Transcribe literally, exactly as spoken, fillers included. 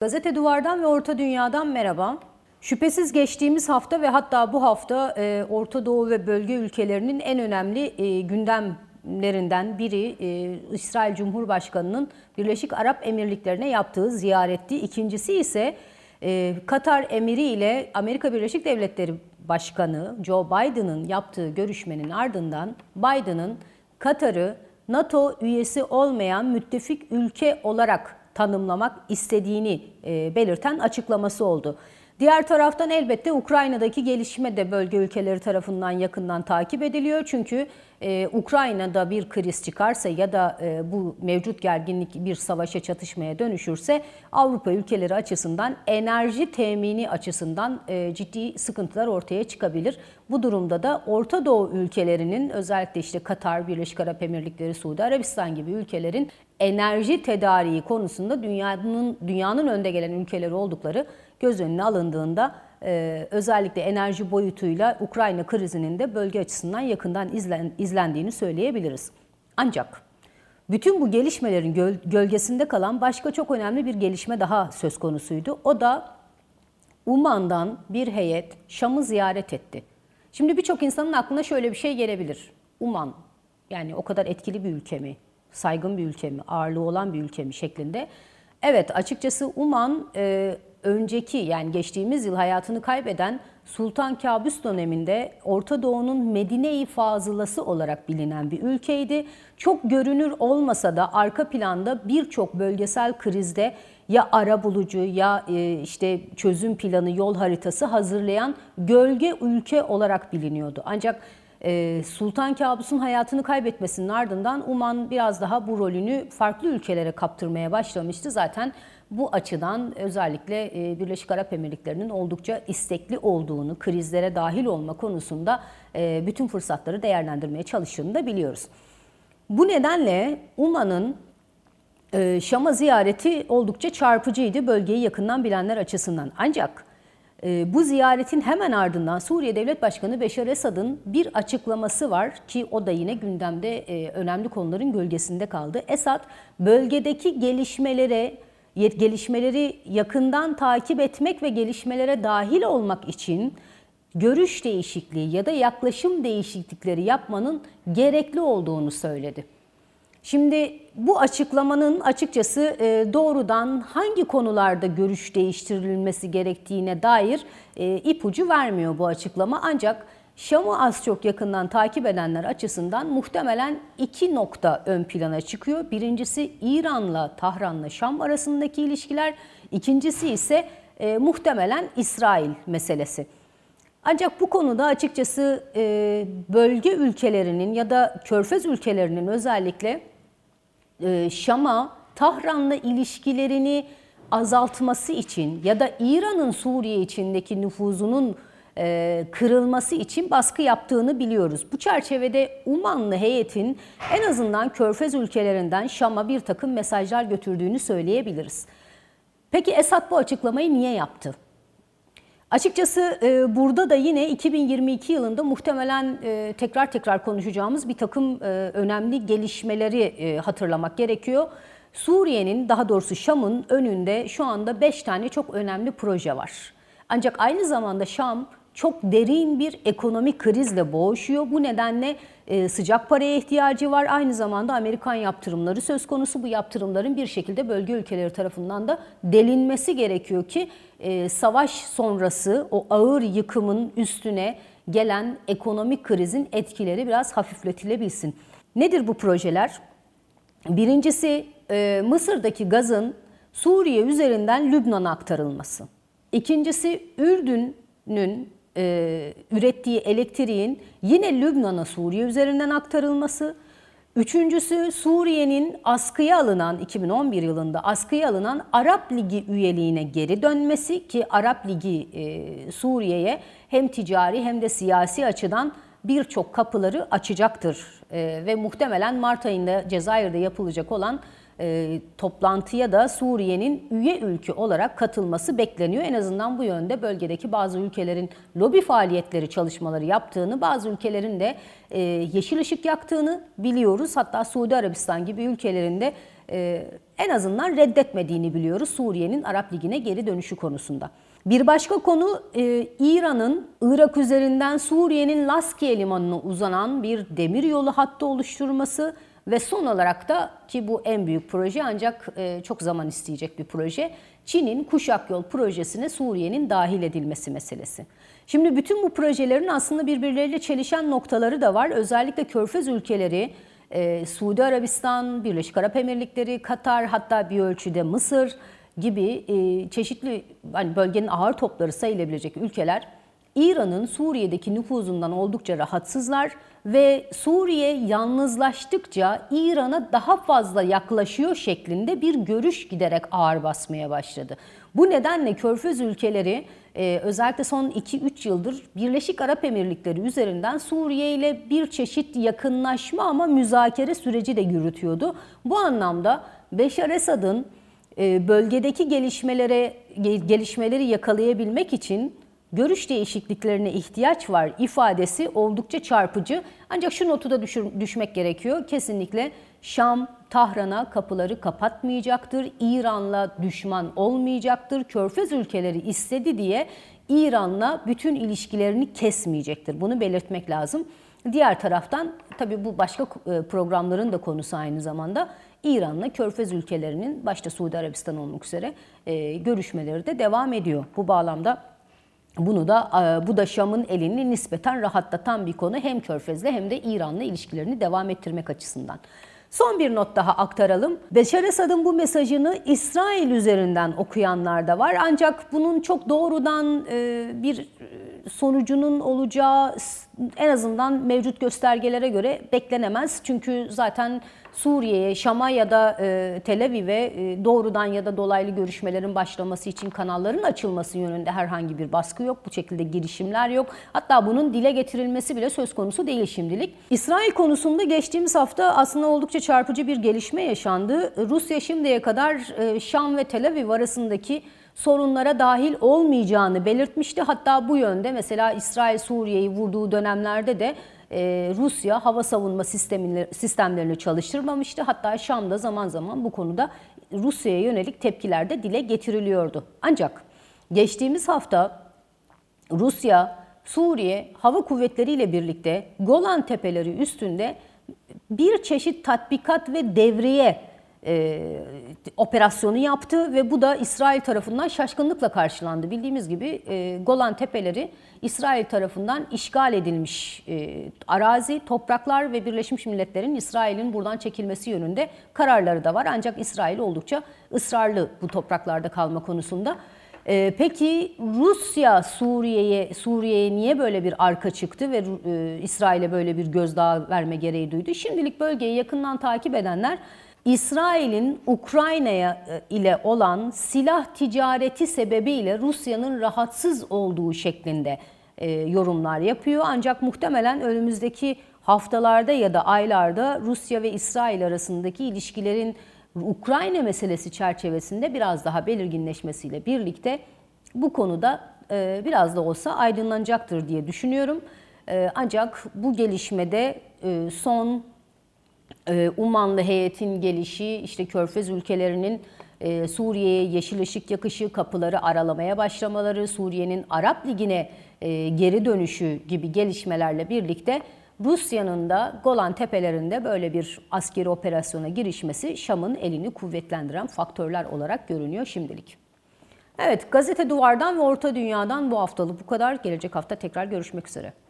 Gazete Duvar'dan ve Orta Dünya'dan merhaba. Şüphesiz geçtiğimiz hafta ve hatta bu hafta e, Orta Doğu ve bölge ülkelerinin en önemli e, gündemlerinden biri e, İsrail Cumhurbaşkanı'nın Birleşik Arap Emirlikleri'ne yaptığı ziyaretti. İkincisi ise e, Katar Emiri ile Amerika Birleşik Devletleri Başkanı Joe Biden'ın yaptığı görüşmenin ardından Biden'ın Katar'ı NATO üyesi olmayan müttefik ülke olarak tanımlamak istediğini belirten açıklaması oldu. Diğer taraftan elbette Ukrayna'daki gelişme de bölge ülkeleri tarafından yakından takip ediliyor. Çünkü e, Ukrayna'da bir kriz çıkarsa ya da e, bu mevcut gerginlik bir savaşa, çatışmaya dönüşürse Avrupa ülkeleri açısından, enerji temini açısından e, ciddi sıkıntılar ortaya çıkabilir. Bu durumda da Orta Doğu ülkelerinin, özellikle işte Katar, Birleşik Arap Emirlikleri, Suudi Arabistan gibi ülkelerin enerji tedariği konusunda dünyanın dünyanın önde gelen ülkeleri oldukları göz önüne alındığında e, özellikle enerji boyutuyla Ukrayna krizinin de bölge açısından yakından izlen, izlendiğini söyleyebiliriz. Ancak bütün bu gelişmelerin göl, gölgesinde kalan başka çok önemli bir gelişme daha söz konusuydu. O da Uman'dan bir heyet Şam'ı ziyaret etti. Şimdi birçok insanın aklına şöyle bir şey gelebilir. Uman, yani o kadar etkili bir ülke mi, saygın bir ülke mi, ağırlığı olan bir ülke mi şeklinde. Evet, açıkçası Uman e, önceki, yani geçtiğimiz yıl hayatını kaybeden Sultan Kabüs döneminde Orta Doğu'nun Medine-i Fazılası olarak bilinen bir ülkeydi. Çok görünür olmasa da arka planda birçok bölgesel krizde ya arabulucu ya işte çözüm planı, yol haritası hazırlayan gölge ülke olarak biliniyordu. Ancak Sultan Kabus'un hayatını kaybetmesinin ardından Uman biraz daha bu rolünü farklı ülkelere kaptırmaya başlamıştı. Zaten bu açıdan özellikle Birleşik Arap Emirlikleri'nin oldukça istekli olduğunu, krizlere dahil olma konusunda bütün fırsatları değerlendirmeye çalıştığını da biliyoruz. Bu nedenle Uman'ın Şam'a ziyareti oldukça çarpıcıydı bölgeyi yakından bilenler açısından. Ancak bu ziyaretin hemen ardından Suriye Devlet Başkanı Beşar Esad'ın bir açıklaması var ki o da yine gündemde, önemli konuların gölgesinde kaldı. Esad, bölgedeki gelişmelere, gelişmeleri yakından takip etmek ve gelişmelere dahil olmak için görüş değişikliği ya da yaklaşım değişiklikleri yapmanın gerekli olduğunu söyledi. Şimdi bu açıklamanın açıkçası doğrudan hangi konularda görüş değiştirilmesi gerektiğine dair ipucu vermiyor bu açıklama. Ancak Şam'ı az çok yakından takip edenler açısından muhtemelen iki nokta ön plana çıkıyor. Birincisi İran'la, Tahran'la Şam arasındaki ilişkiler. İkincisi ise e, muhtemelen İsrail meselesi. Ancak bu konuda açıkçası e, bölge ülkelerinin ya da körfez ülkelerinin özellikle e, Şam'a, Tahran'la ilişkilerini azaltması için ya da İran'ın Suriye içindeki nüfuzunun kırılması için baskı yaptığını biliyoruz. Bu çerçevede Umanlı heyetin en azından körfez ülkelerinden Şam'a bir takım mesajlar götürdüğünü söyleyebiliriz. Peki Esad bu açıklamayı niye yaptı? Açıkçası burada da yine iki bin yirmi iki yılında muhtemelen tekrar tekrar konuşacağımız bir takım önemli gelişmeleri hatırlamak gerekiyor. Suriye'nin, daha doğrusu Şam'ın önünde şu anda beş tane çok önemli proje var. Ancak aynı zamanda Şam çok derin bir ekonomik krizle boğuşuyor. Bu nedenle sıcak paraya ihtiyacı var. Aynı zamanda Amerikan yaptırımları söz konusu. Bu yaptırımların bir şekilde bölge ülkeleri tarafından da delinmesi gerekiyor ki savaş sonrası o ağır yıkımın üstüne gelen ekonomik krizin etkileri biraz hafifletilebilsin. Nedir bu projeler? Birincisi Mısır'daki gazın Suriye üzerinden Lübnan'a aktarılması. İkincisi Ürdün'ün e, ürettiği elektriğin yine Lübnan'a, Suriye üzerinden aktarılması. Üçüncüsü Suriye'nin askıya alınan, iki bin on bir yılında askıya alınan Arap Ligi üyeliğine geri dönmesi ki Arap Ligi e, Suriye'ye hem ticari hem de siyasi açıdan birçok kapıları açacaktır. E, ve muhtemelen Mart ayında Cezayir'de yapılacak olan E, toplantıya da Suriye'nin üye ülke olarak katılması bekleniyor. En azından bu yönde bölgedeki bazı ülkelerin lobi faaliyetleri, çalışmaları yaptığını, bazı ülkelerin de e, yeşil ışık yaktığını biliyoruz. Hatta Suudi Arabistan gibi ülkelerinde e, en azından reddetmediğini biliyoruz Suriye'nin Arap Ligi'ne geri dönüşü konusunda. Bir başka konu e, İran'ın Irak üzerinden Suriye'nin Laskiye limanına uzanan bir demiryolu hattı oluşturması ve son olarak da ki bu en büyük proje ancak e, çok zaman isteyecek bir proje, Çin'in Kuşak Yol Projesi'ne Suriye'nin dahil edilmesi meselesi. Şimdi bütün bu projelerin aslında birbirleriyle çelişen noktaları da var. Özellikle Körfez ülkeleri, e, Suudi Arabistan, Birleşik Arap Emirlikleri, Katar, hatta bir ölçüde Mısır gibi e, çeşitli hani bölgenin ağır topları sayılabilecek ülkeler İran'ın Suriye'deki nüfuzundan oldukça rahatsızlar ve Suriye yalnızlaştıkça İran'a daha fazla yaklaşıyor şeklinde bir görüş giderek ağır basmaya başladı. Bu nedenle Körfez ülkeleri e, özellikle son iki üç yıldır Birleşik Arap Emirlikleri üzerinden Suriye ile bir çeşit yakınlaşma ama müzakere süreci de yürütüyordu. Bu anlamda Beşar Esad'ın e, bölgedeki gelişmelere gelişmeleri yakalayabilmek için görüş değişikliklerine ihtiyaç var ifadesi oldukça çarpıcı. Ancak şu notu da düşür, düşmek gerekiyor. Kesinlikle Şam, Tahran'a kapıları kapatmayacaktır. İran'la düşman olmayacaktır. Körfez ülkeleri istedi diye İran'la bütün ilişkilerini kesmeyecektir. Bunu belirtmek lazım. Diğer taraftan tabii bu başka programların da konusu aynı zamanda İran'la Körfez ülkelerinin başta Suudi Arabistan olmak üzere görüşmeleri de devam ediyor. Bu bağlamda Bunu da bu da Şam'ın elini nispeten rahatlatan bir konu, hem Körfez'le hem de İran'la ilişkilerini devam ettirmek açısından. Son bir not daha aktaralım. Beşar Esad'ın bu mesajını İsrail üzerinden okuyanlar da var. Ancak bunun çok doğrudan bir sonucunun olacağı en azından mevcut göstergelere göre beklenemez. Çünkü zaten Suriye'ye, Şam'a ya da Tel Aviv'e doğrudan ya da dolaylı görüşmelerin başlaması için kanalların açılması yönünde herhangi bir baskı yok. Bu şekilde girişimler yok. Hatta bunun dile getirilmesi bile söz konusu değil şimdilik. İsrail konusunda geçtiğimiz hafta aslında oldukça çarpıcı bir gelişme yaşandı. Rusya şimdiye kadar Şam ve Tel Aviv arasındaki sorunlara dahil olmayacağını belirtmişti. Hatta bu yönde mesela İsrail Suriye'yi vurduğu dönemlerde de Ee, Rusya hava savunma sistemleri, sistemlerini çalıştırmamıştı. Hatta Şam'da zaman zaman bu konuda Rusya'ya yönelik tepkiler de dile getiriliyordu. Ancak geçtiğimiz hafta Rusya, Suriye Hava Kuvvetleri ile birlikte Golan Tepeleri üstünde bir çeşit tatbikat ve devriye e, operasyonu yaptı ve bu da İsrail tarafından şaşkınlıkla karşılandı. Bildiğimiz gibi e, Golan Tepeleri İsrail tarafından işgal edilmiş e, arazi, topraklar ve Birleşmiş Milletler'in İsrail'in buradan çekilmesi yönünde kararları da var. Ancak İsrail oldukça ısrarlı bu topraklarda kalma konusunda. E, peki Rusya Suriye'ye Suriye'ye niye böyle bir arka çıktı ve e, İsrail'e böyle bir gözdağı verme gereği duydu? Şimdilik bölgeyi yakından takip edenler İsrail'in Ukrayna'ya ile olan silah ticareti sebebiyle Rusya'nın rahatsız olduğu şeklinde e, yorumlar yapıyor. Ancak muhtemelen önümüzdeki haftalarda ya da aylarda Rusya ve İsrail arasındaki ilişkilerin Ukrayna meselesi çerçevesinde biraz daha belirginleşmesiyle birlikte bu konuda e, biraz da olsa aydınlanacaktır diye düşünüyorum. E, ancak bu gelişmede e, son Umanlı heyetin gelişi, işte Körfez ülkelerinin Suriye'ye yeşil ışık yakışı, kapıları aralamaya başlamaları, Suriye'nin Arap Ligi'ne geri dönüşü gibi gelişmelerle birlikte Rusya'nın da Golan Tepelerinde böyle bir askeri operasyona girişmesi Şam'ın elini kuvvetlendiren faktörler olarak görünüyor şimdilik. Evet, Gazete Duvar'dan ve Orta Dünya'dan bu haftalık bu kadar. Gelecek hafta tekrar görüşmek üzere.